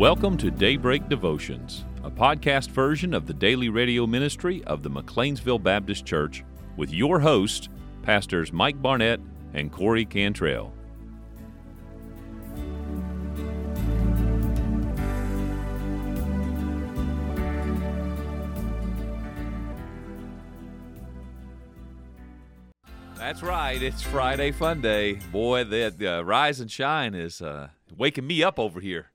Welcome to Daybreak Devotions, a podcast version of the daily radio ministry of the McLeansville Baptist Church with your hosts, Pastors Mike Barnett and Corey Cantrell. That's right, it's Friday Fun Day. Boy, the Rise and Shine is waking me up over here.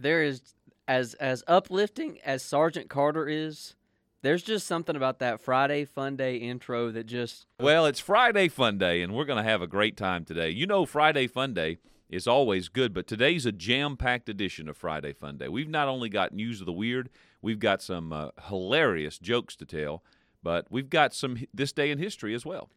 There is, as uplifting as Sergeant Carter is, there's just something about that Friday Fun Day intro that just... Well, it's Friday Fun Day, and we're going to have a great time today. You know Friday Fun Day is always good, but today's a jam-packed edition of Friday Fun Day. We've not only got News of the Weird, we've got some hilarious jokes to tell, but we've got some This Day in History as well.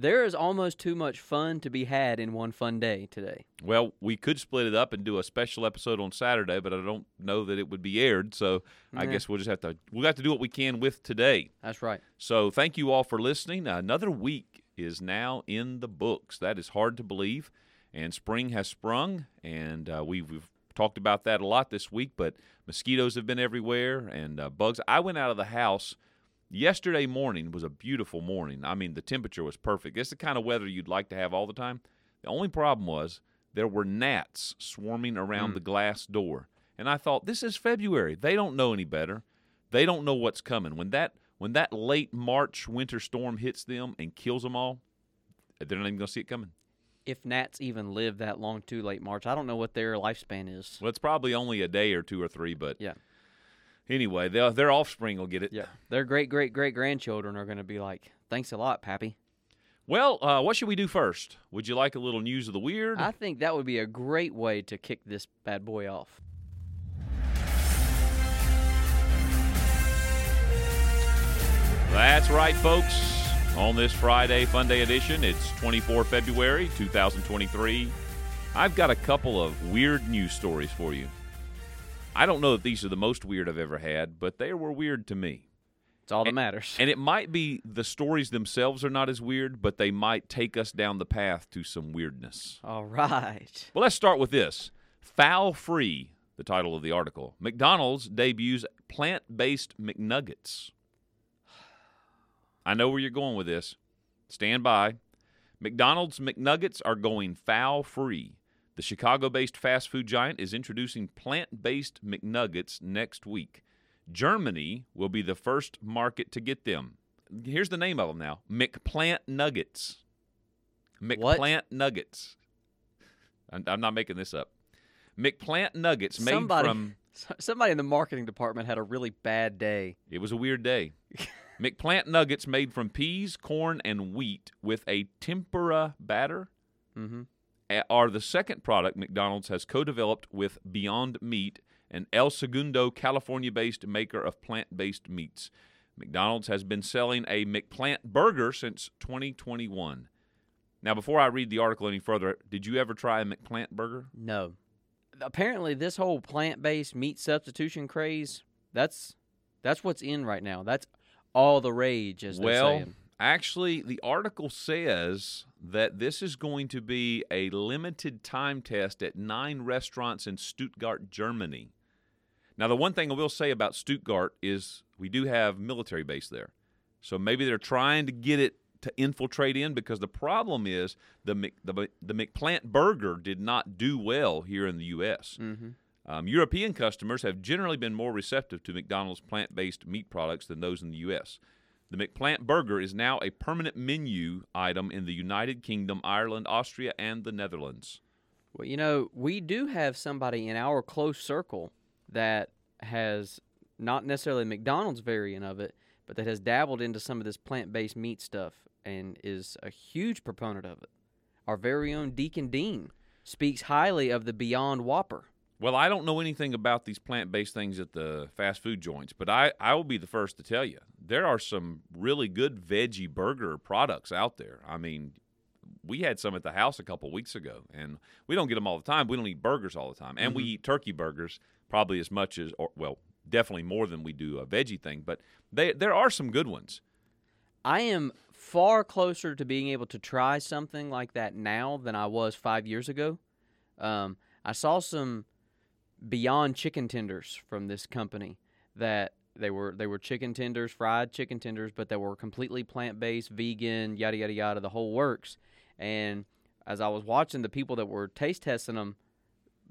There is almost too much fun to be had in one fun day today. Well, we could split it up and do a special episode on Saturday, but I don't know that it would be aired, so I guess we'll have to do what we can with today. That's right. So thank you all for listening. Another week is now in the books. That is hard to believe, and spring has sprung, and we've talked about that a lot this week, but mosquitoes have been everywhere and bugs. I went out of the house. Yesterday morning was a beautiful morning. I mean, the temperature was perfect. It's the kind of weather you'd like to have all the time. The only problem was there were gnats swarming around the glass door. And I thought, this is February. They don't know any better. They don't know what's coming. When that late March winter storm hits them and kills them all, they're not even going to see it coming. If gnats even live that long too late March, I don't know what their lifespan is. Well, it's probably only a day or two or three, but... yeah. Anyway, their offspring will get it. Yeah, their great-great-great-grandchildren are going to be like, thanks a lot, Pappy. Well, what should we do first? Would you like a little News of the Weird? I think that would be a great way to kick this bad boy off. That's right, folks. On this Friday Fun Day edition, it's 24 February 2023. I've got a couple of weird news stories for you. I don't know if these are the most weird I've ever had, but they were weird to me. It's all that matters. And it might be the stories themselves are not as weird, but they might take us down the path to some weirdness. All right. Well, let's start with this. Foul-free, the title of the article. McDonald's debuts plant-based McNuggets. I know where you're going with this. Stand by. McDonald's McNuggets are going foul-free. The Chicago-based fast food giant is introducing plant-based McNuggets next week. Germany will be the first market to get them. Here's the name of them now. McPlant Nuggets. McPlant Nuggets. I'm not making this up. McPlant Nuggets made from... Somebody in the marketing department had a really bad day. It was a weird day. McPlant Nuggets made from peas, corn, and wheat with a tempura batter. Mm-hmm. Are the second product McDonald's has co-developed with Beyond Meat, an El Segundo, California-based maker of plant-based meats. McDonald's has been selling a McPlant burger since 2021. Now, before I read the article any further, did you ever try a McPlant burger? No. Apparently, this whole plant-based meat substitution craze, that's what's in right now. That's all the rage, as they're saying. Well, actually, the article says that this is going to be a limited time test at 9 restaurants in Stuttgart, Germany. Now, the one thing I will say about Stuttgart is we do have military base there. So maybe they're trying to get it to infiltrate in, because the problem is the McPlant burger did not do well here in the U.S. Mm-hmm. European customers have generally been more receptive to McDonald's plant-based meat products than those in the U.S. The McPlant burger is now a permanent menu item in the United Kingdom, Ireland, Austria, and the Netherlands. Well, you know, we do have somebody in our close circle that has not necessarily a McDonald's variant of it, but that has dabbled into some of this plant-based meat stuff and is a huge proponent of it. Our very own Deacon Dean speaks highly of the Beyond Whopper. Well, I don't know anything about these plant-based things at the fast food joints, but I will be the first to tell you, there are some really good veggie burger products out there. I mean, we had some at the house a couple weeks ago, and we don't get them all the time. We don't eat burgers all the time, and we eat turkey burgers probably as much as, definitely more than we do a veggie thing, but there are some good ones. I am far closer to being able to try something like that now than I was 5 years ago. I saw some Beyond chicken tenders from this company that they were chicken tenders, fried chicken tenders, but they were completely plant-based, vegan, yada, yada, yada, the whole works. And as I was watching the people that were taste testing them,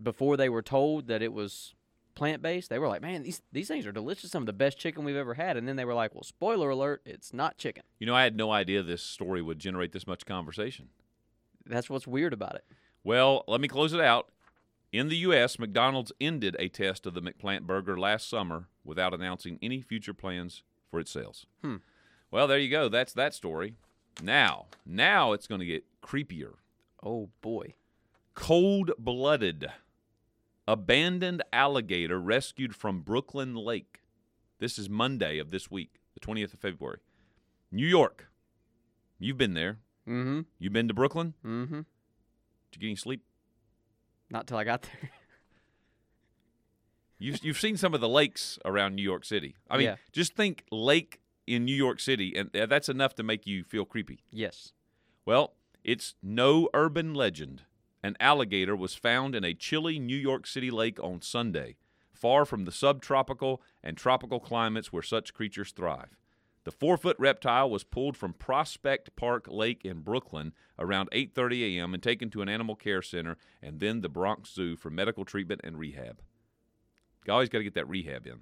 before they were told that it was plant-based, they were like, man, these things are delicious, some of the best chicken we've ever had. And then they were like, well, spoiler alert, it's not chicken. You know, I had no idea this story would generate this much conversation. That's what's weird about it. Well, let me close it out. In the U.S., McDonald's ended a test of the McPlant burger last summer without announcing any future plans for its sales. Well, there you go. That's that story. Now it's going to get creepier. Oh, boy. Cold-blooded, abandoned alligator rescued from Brooklyn Lake. This is Monday of this week, the 20th of February. New York. You've been there. Mm-hmm. You've been to Brooklyn? Mm-hmm. Did you get any sleep? Not till I got there. You've seen some of the lakes around New York City. I mean, Just think lake in New York City, and that's enough to make you feel creepy. Yes. Well, it's no urban legend. An alligator was found in a chilly New York City lake on Sunday, far from the subtropical and tropical climates where such creatures thrive. The 4-foot reptile was pulled from Prospect Park Lake in Brooklyn around 8:30 a.m. and taken to an animal care center and then the Bronx Zoo for medical treatment and rehab. You always got to get that rehab in.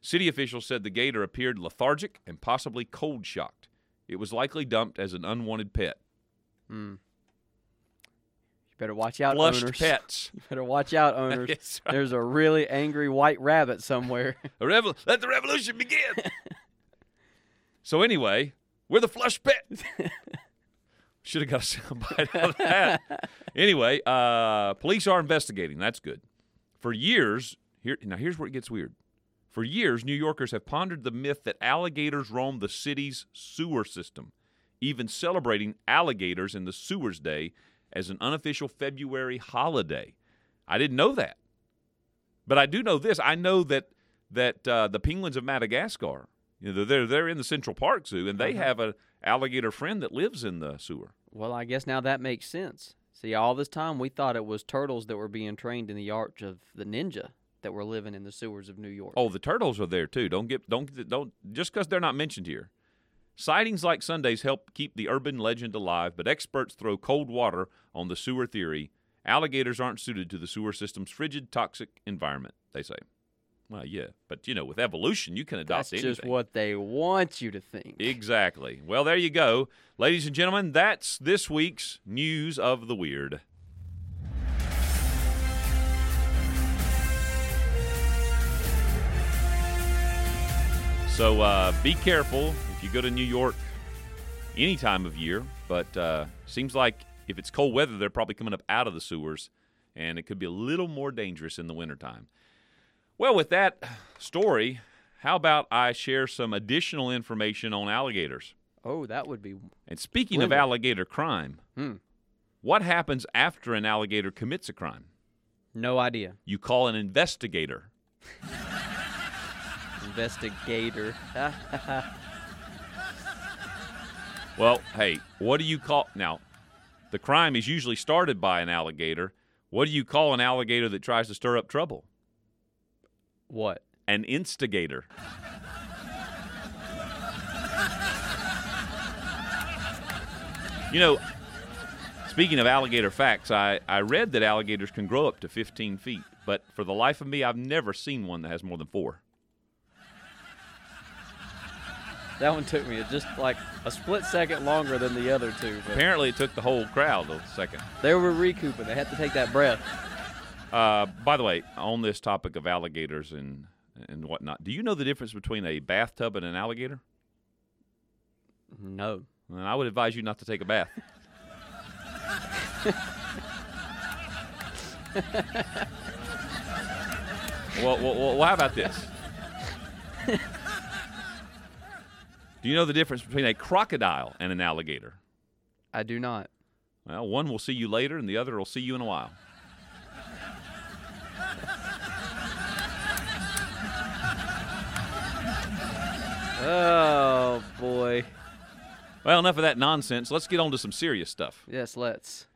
City officials said the gator appeared lethargic and possibly cold shocked. It was likely dumped as an unwanted pet. You better watch out, owners. Flushed pets. You better watch out, owners. Right. There's a really angry white rabbit somewhere. Let the revolution begin. So anyway, we're the flush pets. Should have got a soundbite out of that. Anyway, police are investigating. That's good. For years, here's where it gets weird. For years, New Yorkers have pondered the myth that alligators roam the city's sewer system, even celebrating Alligators in the Sewers Day as an unofficial February holiday. I didn't know that. But I do know this. I know that the penguins of Madagascar, you know, they're in the Central Park Zoo, and they have an alligator friend that lives in the sewer. Well, I guess now that makes sense. See, all this time we thought it was turtles that were being trained in the arch of the ninja that were living in the sewers of New York. Oh, the turtles are there too. Don't just because they're not mentioned here. Sightings like Sunday's help keep the urban legend alive, but experts throw cold water on the sewer theory. Alligators aren't suited to the sewer system's frigid, toxic environment, they say. Well, yeah, but, you know, with evolution, you can adopt anything. That's just what they want you to think. Exactly. Well, there you go. Ladies and gentlemen, that's this week's News of the Weird. So be careful if you go to New York any time of year, but seems like if it's cold weather, they're probably coming up out of the sewers, and it could be a little more dangerous in the wintertime. Well, with that story, how about I share some additional information on alligators? Oh, that would be... And speaking of alligator crime, what happens after an alligator commits a crime? No idea. You call an investigator. Investigator. Well, hey, what do you call... Now, the crime is usually started by an alligator. What do you call an alligator that tries to stir up trouble? What? An instigator. You know, speaking of alligator facts, I read that alligators can grow up to 15 feet, but for the life of me, I've never seen one that has more than 4. That one took me just like a split second longer than the other two. But apparently it took the whole crowd a second. They were recouping. They had to take that breath. By the way, on this topic of alligators and whatnot, do you know the difference between a bathtub and an alligator? No. Well, I would advise you not to take a bath. Well, how about this? Do you know the difference between a crocodile and an alligator? I do not. Well, one will see you later, and the other will see you in a while. Oh, boy. Well, enough of that nonsense. Let's get on to some serious stuff. Yes, let's.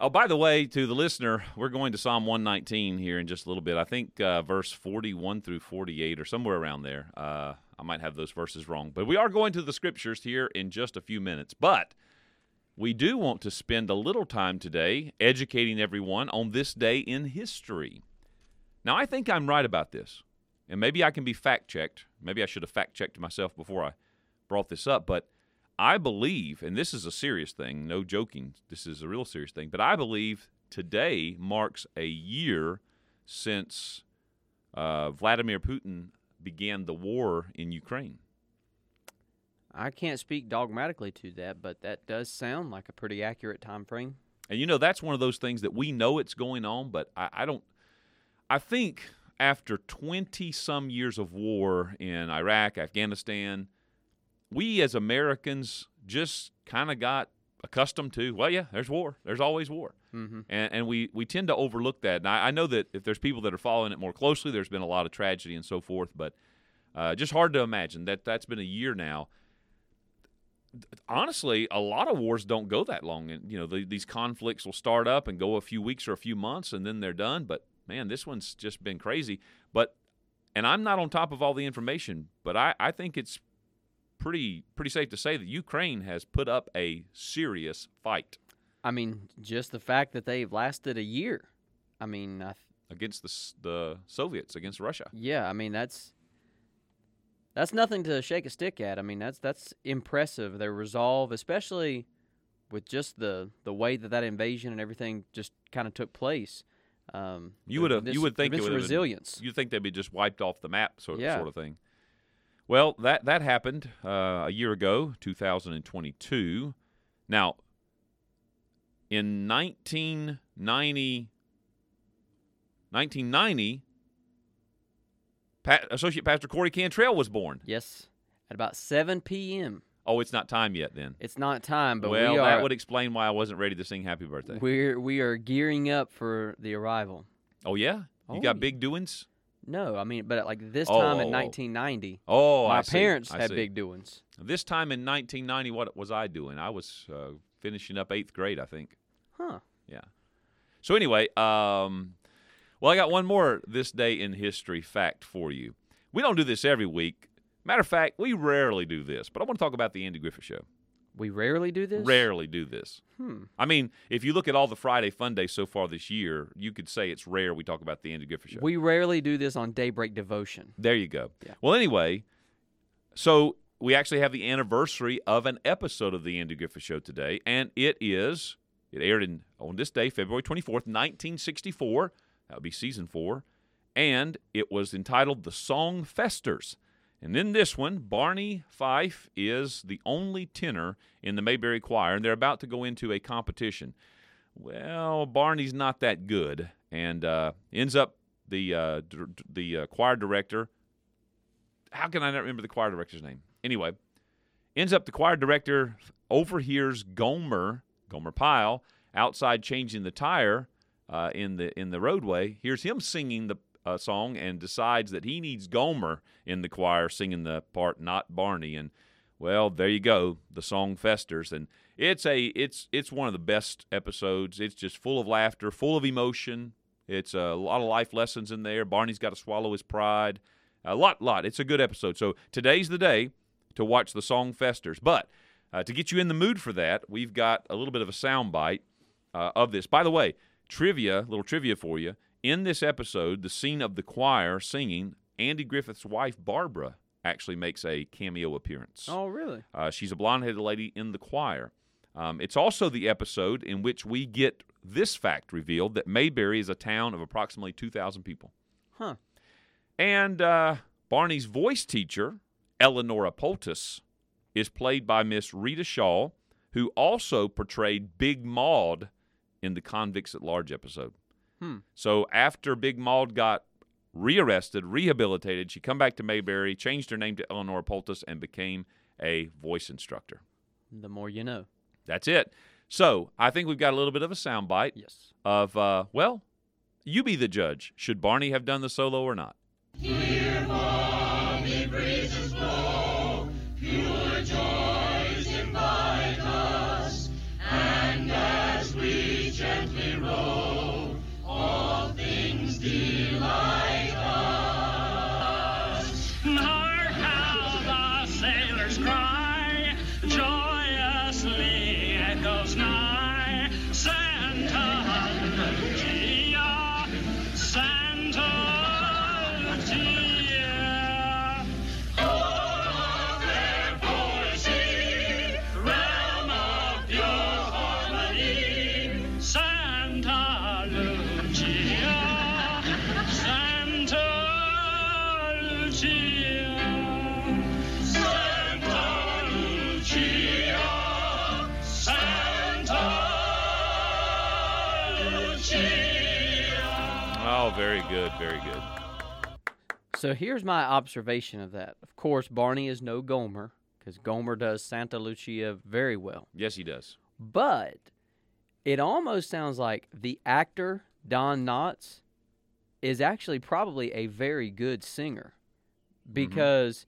Oh, by the way, to the listener, we're going to Psalm 119 here in just a little bit. I think verse 41 through 48 or somewhere around there. I might have those verses wrong. But we are going to the Scriptures here in just a few minutes. But we do want to spend a little time today educating everyone on this day in history. Now, I think I'm right about this. And maybe I can be fact-checked. Maybe I should have fact-checked myself before I brought this up. But I believe, and this is a serious thing, no joking, this is a real serious thing, but I believe today marks a year since Vladimir Putin began the war in Ukraine. I can't speak dogmatically to that, but that does sound like a pretty accurate time frame. And, you know, that's one of those things that we know it's going on, but I think after 20-some years of war in Iraq, Afghanistan, we as Americans just kind of got accustomed to, well, yeah, there's war. There's always war. Mm-hmm. And we tend to overlook that. And I know that if there's people that are following it more closely, there's been a lot of tragedy and so forth, but just hard to imagine that that's been a year now. Honestly, a lot of wars don't go that long. And, you know, these conflicts will start up and go a few weeks or a few months, and then they're done. But, man, this one's just been crazy. And I'm not on top of all the information, but I think it's pretty safe to say that Ukraine has put up a serious fight. I mean, just the fact that they've lasted a year. I mean, against the Soviets, against Russia. Yeah, I mean that's nothing to shake a stick at. I mean that's impressive. Their resolve, especially with just the way that invasion and everything just kind of took place. You would think it would resilience. You think they'd be just wiped off the map, sort of thing. Well, that happened a year ago, 2022. Now, in 1990, Associate Pastor Corey Cantrell was born. Yes, at about 7 p.m. Oh, it's not time yet then. It's not time, but well, that would explain why I wasn't ready to sing Happy Birthday. We are gearing up for the arrival. Oh, yeah? You got big doings? No, I mean, but like this time in 1990, my parents had big doings. This time in 1990, what was I doing? I was finishing up 8th grade, I think. Huh. Yeah. So anyway, I got one more this day in history fact for you. We don't do this every week. Matter of fact, we rarely do this, but I want to talk about the Andy Griffith Show. We rarely do this? Rarely do this. I mean, if you look at all the Friday Fun Days so far this year, you could say it's rare we talk about the Andy Griffith Show. We rarely do this on Daybreak Devotion. There you go. Yeah. Well, anyway, so we actually have the anniversary of an episode of the Andy Griffith Show today, and it aired on this day, February 24th, 1964. That would be season 4. And it was entitled The Song Festers. And in this one, Barney Fife is the only tenor in the Mayberry Choir, and they're about to go into a competition. Well, Barney's not that good, and ends up the choir director. How can I not remember the choir director's name? Anyway, ends up the choir director overhears Gomer Pyle outside changing the tire in the roadway. Hears him singing the song and decides that he needs Gomer in the choir singing the part, not Barney. And well, there you go, the song festers, and it's one of the best episodes. It's just full of laughter, full of emotion. It's a lot of life lessons in there. Barney's got to swallow his pride. A lot. It's a good episode. So today's the day to watch the song festers. But to get you in the mood for that, we've got a little bit of a soundbite of this. By the way, little trivia for you. In this episode, the scene of the choir singing, Andy Griffith's wife, Barbara, actually makes a cameo appearance. Oh, really? She's a blonde-headed lady in the choir. It's also the episode in which we get this fact revealed, that Mayberry is a town of approximately 2,000 people. Huh. And Barney's voice teacher, Eleonora Poultis, is played by Miss Rita Shaw, who also portrayed Big Maud in the Convicts at Large episode. So after Big Maud got rearrested, rehabilitated, she come back to Mayberry, changed her name to Eleonora Poultis, and became a voice instructor. The more you know. That's it. So I think we've got a little bit of a soundbite of, you be the judge. Should Barney have done the solo or not? Here, balmy breezes blow, pure joys invite us, and as we gently hero, all things delight us. Hark how the sailors cry, joyously echoes nigh, Santa Lucia, Santa Lucia. Very good, very good. So here's my observation of that. Of course, Barney is no Gomer, because Gomer does Santa Lucia very well. Yes, he does. But it almost sounds like the actor, Don Knotts, is actually probably a very good singer, because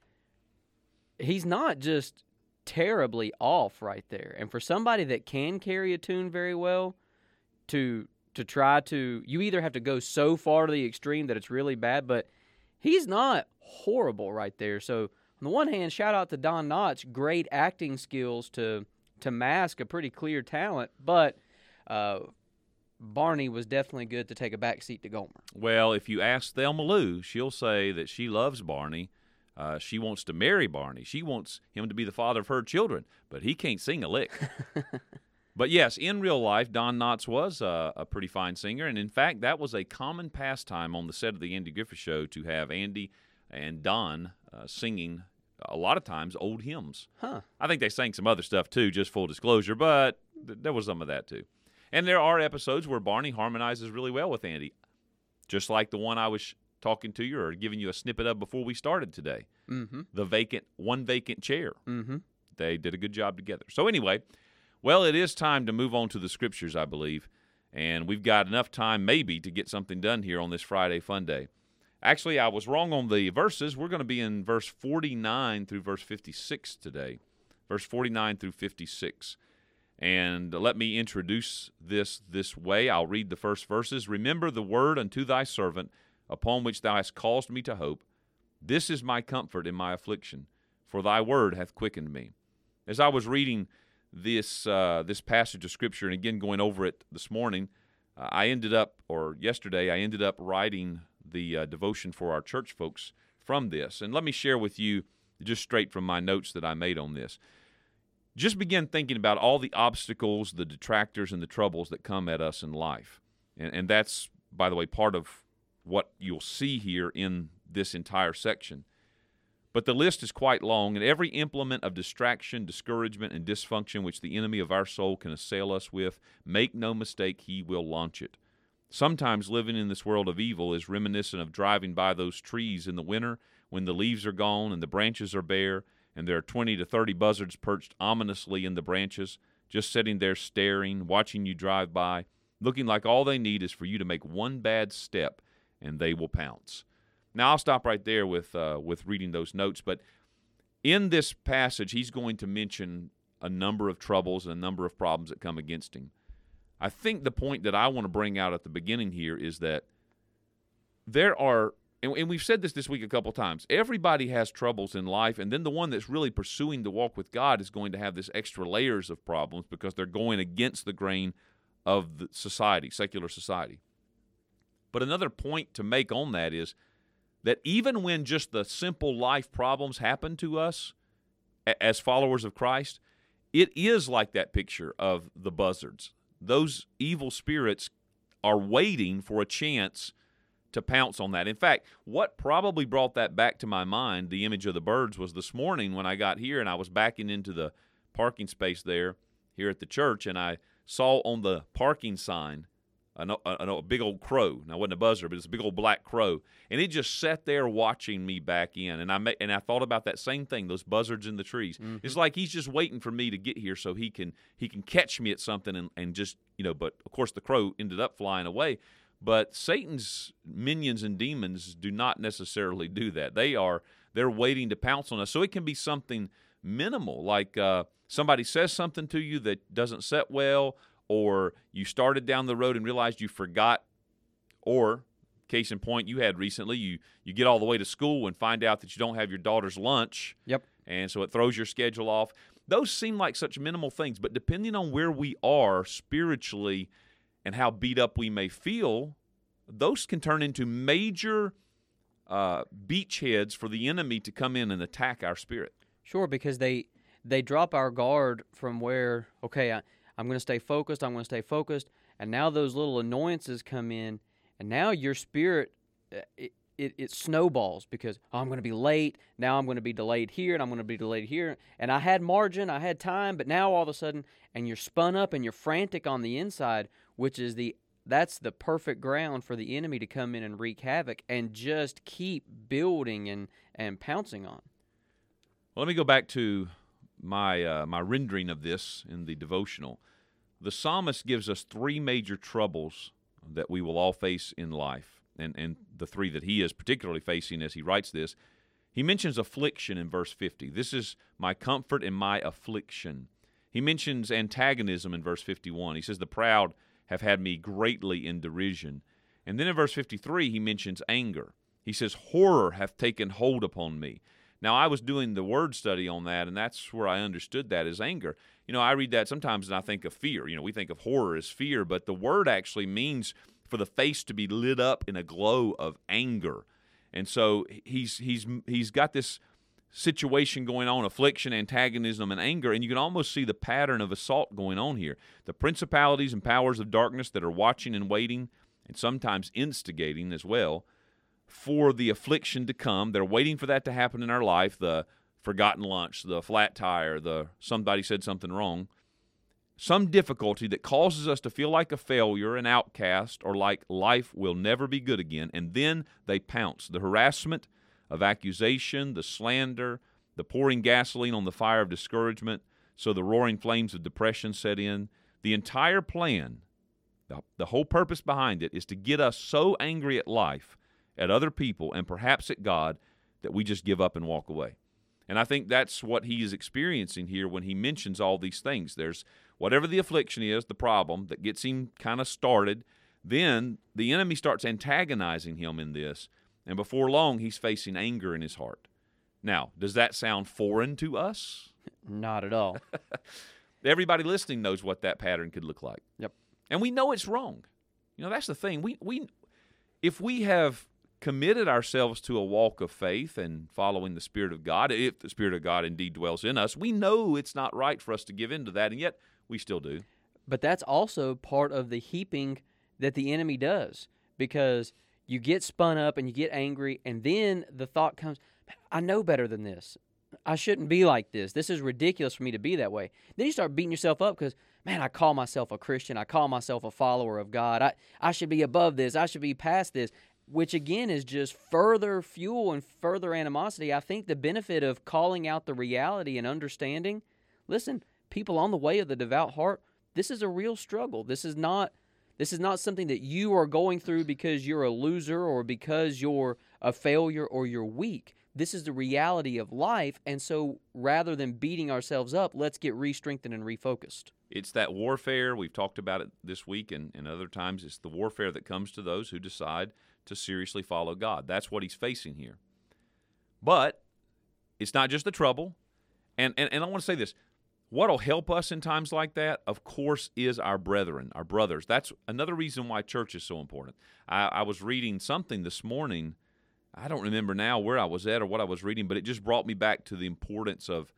he's not just terribly off right there. And for somebody that can carry a tune very well, you either have to go so far to the extreme that it's really bad, but he's not horrible right there. So on the one hand, shout out to Don Knotts, great acting skills to mask a pretty clear talent, but Barney was definitely good to take a back seat to Gomer. Well, if you ask Thelma Lou, she'll say that she loves Barney. She wants to marry Barney. She wants him to be the father of her children, but he can't sing a lick. But yes, in real life, Don Knotts was a pretty fine singer, and in fact, that was a common pastime on the set of the Andy Griffith Show to have Andy and Don singing, a lot of times, old hymns. Huh. I think they sang some other stuff, too, just full disclosure, but there was some of that, too. And there are episodes where Barney harmonizes really well with Andy, just like the one I was talking to you or giving you a snippet of before we started today, the One Vacant Chair. Mm-hmm. They did a good job together. So anyway... Well, it is time to move on to the Scriptures, I believe, and we've got enough time maybe to get something done here on this Friday Fun Day. Actually, I was wrong on the verses. We're going to be in verse 49 through verse 56 today, verse 49 through 56. And let me introduce this way. I'll read the first verses. Remember the word unto thy servant, upon which thou hast caused me to hope. This is my comfort in my affliction, for thy word hath quickened me. As I was reading this passage of Scripture, and again going over it this morning, yesterday I ended up writing the devotion for our church folks from this. And let me share with you just straight from my notes that I made on this. Just begin thinking about all the obstacles, the detractors, and the troubles that come at us in life. And that's, by the way, part of what you'll see here in this entire section. But the list is quite long, and every implement of distraction, discouragement, and dysfunction which the enemy of our soul can assail us with, make no mistake, he will launch it. Sometimes living in this world of evil is reminiscent of driving by those trees in the winter when the leaves are gone and the branches are bare, and there are 20 to 30 buzzards perched ominously in the branches, just sitting there staring, watching you drive by, looking like all they need is for you to make one bad step, and they will pounce. Now, I'll stop right there with reading those notes, but in this passage, he's going to mention a number of troubles and a number of problems that come against him. I think the point that I want to bring out at the beginning here is that there are, and we've said this week a couple times, everybody has troubles in life, and then the one that's really pursuing the walk with God is going to have this extra layers of problems because they're going against the grain of the society, secular society. But another point to make on that is, that even when just the simple life problems happen to us as followers of Christ, it is like that picture of the buzzards. Those evil spirits are waiting for a chance to pounce on that. In fact, what probably brought that back to my mind, the image of the birds, was this morning when I got here and I was backing into the parking space here at the church, and I saw on the parking sign, a big old crow. Now, it wasn't a buzzard, but it's a big old black crow. And it just sat there watching me back in. And I thought about that same thing, those buzzards in the trees. Mm-hmm. It's like he's just waiting for me to get here so he can catch me at something and just, but of course the crow ended up flying away. But Satan's minions and demons do not necessarily do that. They're waiting to pounce on us. So it can be something minimal, like somebody says something to you that doesn't set well, or you started down the road and realized you forgot, or case in point you had recently, you get all the way to school and find out that you don't have your daughter's lunch. Yep. And so it throws your schedule off. Those seem like such minimal things, but depending on where we are spiritually and how beat up we may feel, those can turn into major beachheads for the enemy to come in and attack our spirit. Sure, because they drop our guard from where, okay, I'm going to stay focused, and now those little annoyances come in, and now your spirit, it snowballs because, oh, I'm going to be late, now I'm going to be delayed here, and I'm going to be delayed here, and I had margin, I had time, but now all of a sudden, and you're spun up and you're frantic on the inside, which is that's the perfect ground for the enemy to come in and wreak havoc and just keep building and pouncing on. Well, let me go back to my rendering of this in the devotional. The psalmist gives us three major troubles that we will all face in life, and the three that he is particularly facing as he writes this. He mentions affliction in verse 50. This is my comfort in my affliction. He mentions antagonism in verse 51. He says, the proud have had me greatly in derision. And then in verse 53, he mentions anger. He says, horror hath taken hold upon me. Now, I was doing the word study on that, and that's where I understood that as anger. You know, I read that sometimes and I think of fear. You know, we think of horror as fear, but the word actually means for the face to be lit up in a glow of anger. And so he's got this situation going on, affliction, antagonism, and anger, and you can almost see the pattern of assault going on here. The principalities and powers of darkness that are watching and waiting, and sometimes instigating as well, for the affliction to come. They're waiting for that to happen in our life, the forgotten lunch, the flat tire, the somebody said something wrong, some difficulty that causes us to feel like a failure, an outcast, or like life will never be good again, and then they pounce. The harassment of accusation, the slander, the pouring gasoline on the fire of discouragement, so the roaring flames of depression set in. The entire plan, the whole purpose behind it, is to get us so angry at life, at other people, and perhaps at God, that we just give up and walk away. And I think that's what he is experiencing here when he mentions all these things. There's whatever the affliction is, the problem that gets him kind of started, then the enemy starts antagonizing him in this, and before long he's facing anger in his heart. Now, does that sound foreign to us? Not at all. Everybody listening knows what that pattern could look like. Yep. And we know it's wrong. You know, that's the thing. If we have committed ourselves to a walk of faith and following the Spirit of God, if the Spirit of God indeed dwells in us, we know it's not right for us to give in to that, and yet we still do. But that's also part of the heaping that the enemy does, because you get spun up and you get angry, and then the thought comes, I know better than this. I shouldn't be like this. This is ridiculous for me to be that way. Then you start beating yourself up because, man, I call myself a Christian. I call myself a follower of God. I should be above this. I should be past this. Which again is just further fuel and further animosity. I think the benefit of calling out the reality and understanding, listen, people on the way of the devout heart, this is a real struggle. This is not something that you are going through because you're a loser or because you're a failure or you're weak. This is the reality of life, and so rather than beating ourselves up, let's get re-strengthened and refocused. It's that warfare. We've talked about it this week and other times. It's the warfare that comes to those who decide to seriously follow God. That's what he's facing here. But it's not just the trouble. And I want to say this. What'll help us in times like that, of course, is our brethren, our brothers. That's another reason why church is so important. I was reading something this morning. I don't remember now where I was at or what I was reading, but it just brought me back to the importance of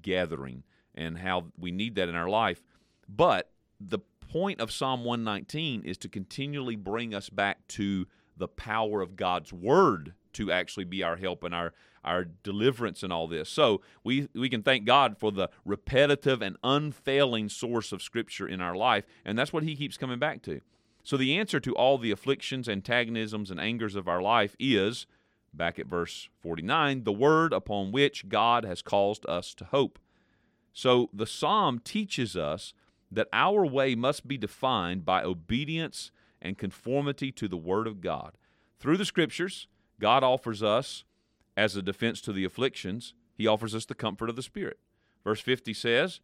gathering and how we need that in our life. But the point of Psalm 119 is to continually bring us back to the power of God's Word to actually be our help and our deliverance in all this. So we can thank God for the repetitive and unfailing source of Scripture in our life, and that's what he keeps coming back to. So the answer to all the afflictions, antagonisms, and angers of our life is, back at verse 49, the Word upon which God has caused us to hope. So the Psalm teaches us that our way must be defined by obedience and conformity to the Word of God. Through the Scriptures, God offers us, as a defense to the afflictions, he offers us the comfort of the Spirit. Verse 50 says,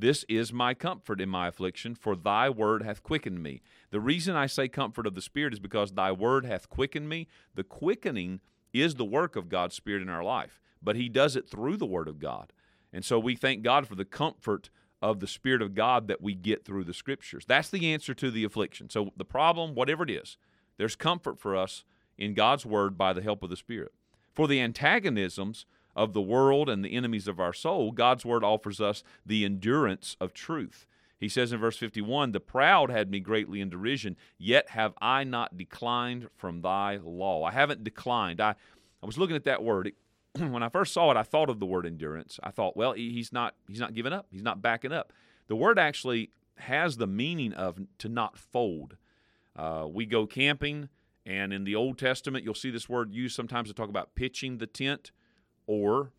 This is my comfort in my affliction, for thy word hath quickened me. The reason I say comfort of the Spirit is because thy word hath quickened me. The quickening is the work of God's Spirit in our life, but he does it through the word of God. And so we thank God for the comfort of the Spirit of God that we get through the Scriptures. That's the answer to the affliction. So the problem, whatever it is, there's comfort for us in God's word by the help of the Spirit. For the antagonisms of the world and the enemies of our soul, God's word offers us the endurance of truth. He says in verse 51, "The proud had me greatly in derision, yet have I not declined from thy law." I haven't declined. I was looking at that word. When I first saw it, I thought of the word endurance. I thought, well, he's not giving up. He's not backing up. The word actually has the meaning of to not fold. We go camping, and in the Old Testament, you'll see this word used sometimes to talk about pitching the tent or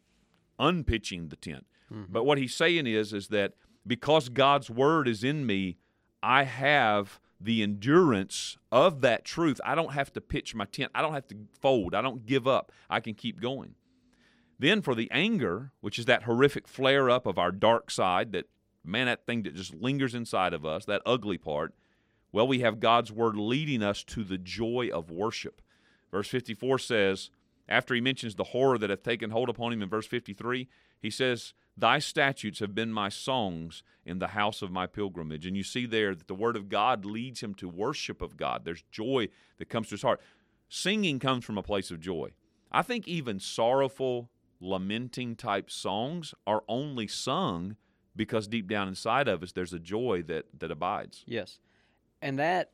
unpitching the tent. Mm-hmm. But what he's saying is that because God's word is in me, I have the endurance of that truth. I don't have to pitch my tent. I don't have to fold. I don't give up. I can keep going. Then for the anger, which is that horrific flare-up of our dark side, that, man, that thing that just lingers inside of us, that ugly part, well, we have God's word leading us to the joy of worship. Verse 54 says, after he mentions the horror that hath taken hold upon him in verse 53, he says, "Thy statutes have been my songs in the house of my pilgrimage." And you see there that the word of God leads him to worship of God. There's joy that comes to his heart. Singing comes from a place of joy. I think even sorrowful, lamenting type songs are only sung because deep down inside of us there's a joy that abides. Yes. And that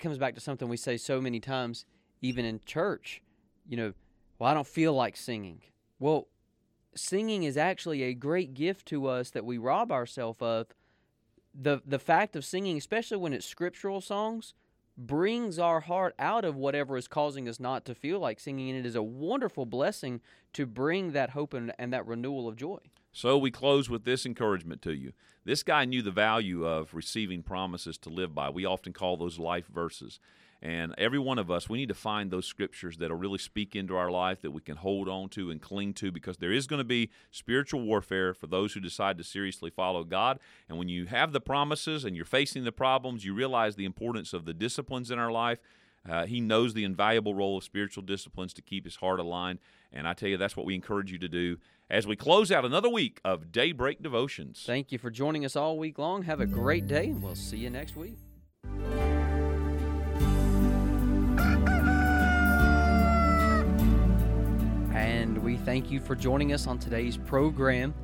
comes back to something we say so many times, even in church. You know, well, I don't feel like singing. Well, singing is actually a great gift to us that we rob ourselves of. The fact of singing, especially when it's scriptural songs, brings our heart out of whatever is causing us not to feel like singing, and it is a wonderful blessing to bring that hope and that renewal of joy. So we close with this encouragement to you. This guy knew the value of receiving promises to live by. We often call those life verses. And every one of us, we need to find those scriptures that will really speak into our life, that we can hold on to and cling to, because there is going to be spiritual warfare for those who decide to seriously follow God. And when you have the promises and you're facing the problems, you realize the importance of the disciplines in our life. He knows the invaluable role of spiritual disciplines to keep his heart aligned. And I tell you, that's what we encourage you to do as we close out another week of Daybreak Devotions. Thank you for joining us all week long. Have a great day, and we'll see you next week. And we thank you for joining us on today's program.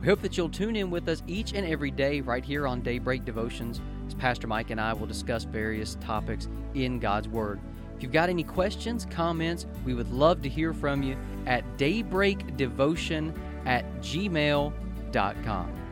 We hope that you'll tune in with us each and every day right here on Daybreak Devotions, as Pastor Mike and I will discuss various topics in God's Word. If you've got any questions, comments, we would love to hear from you at daybreakdevotion@gmail.com.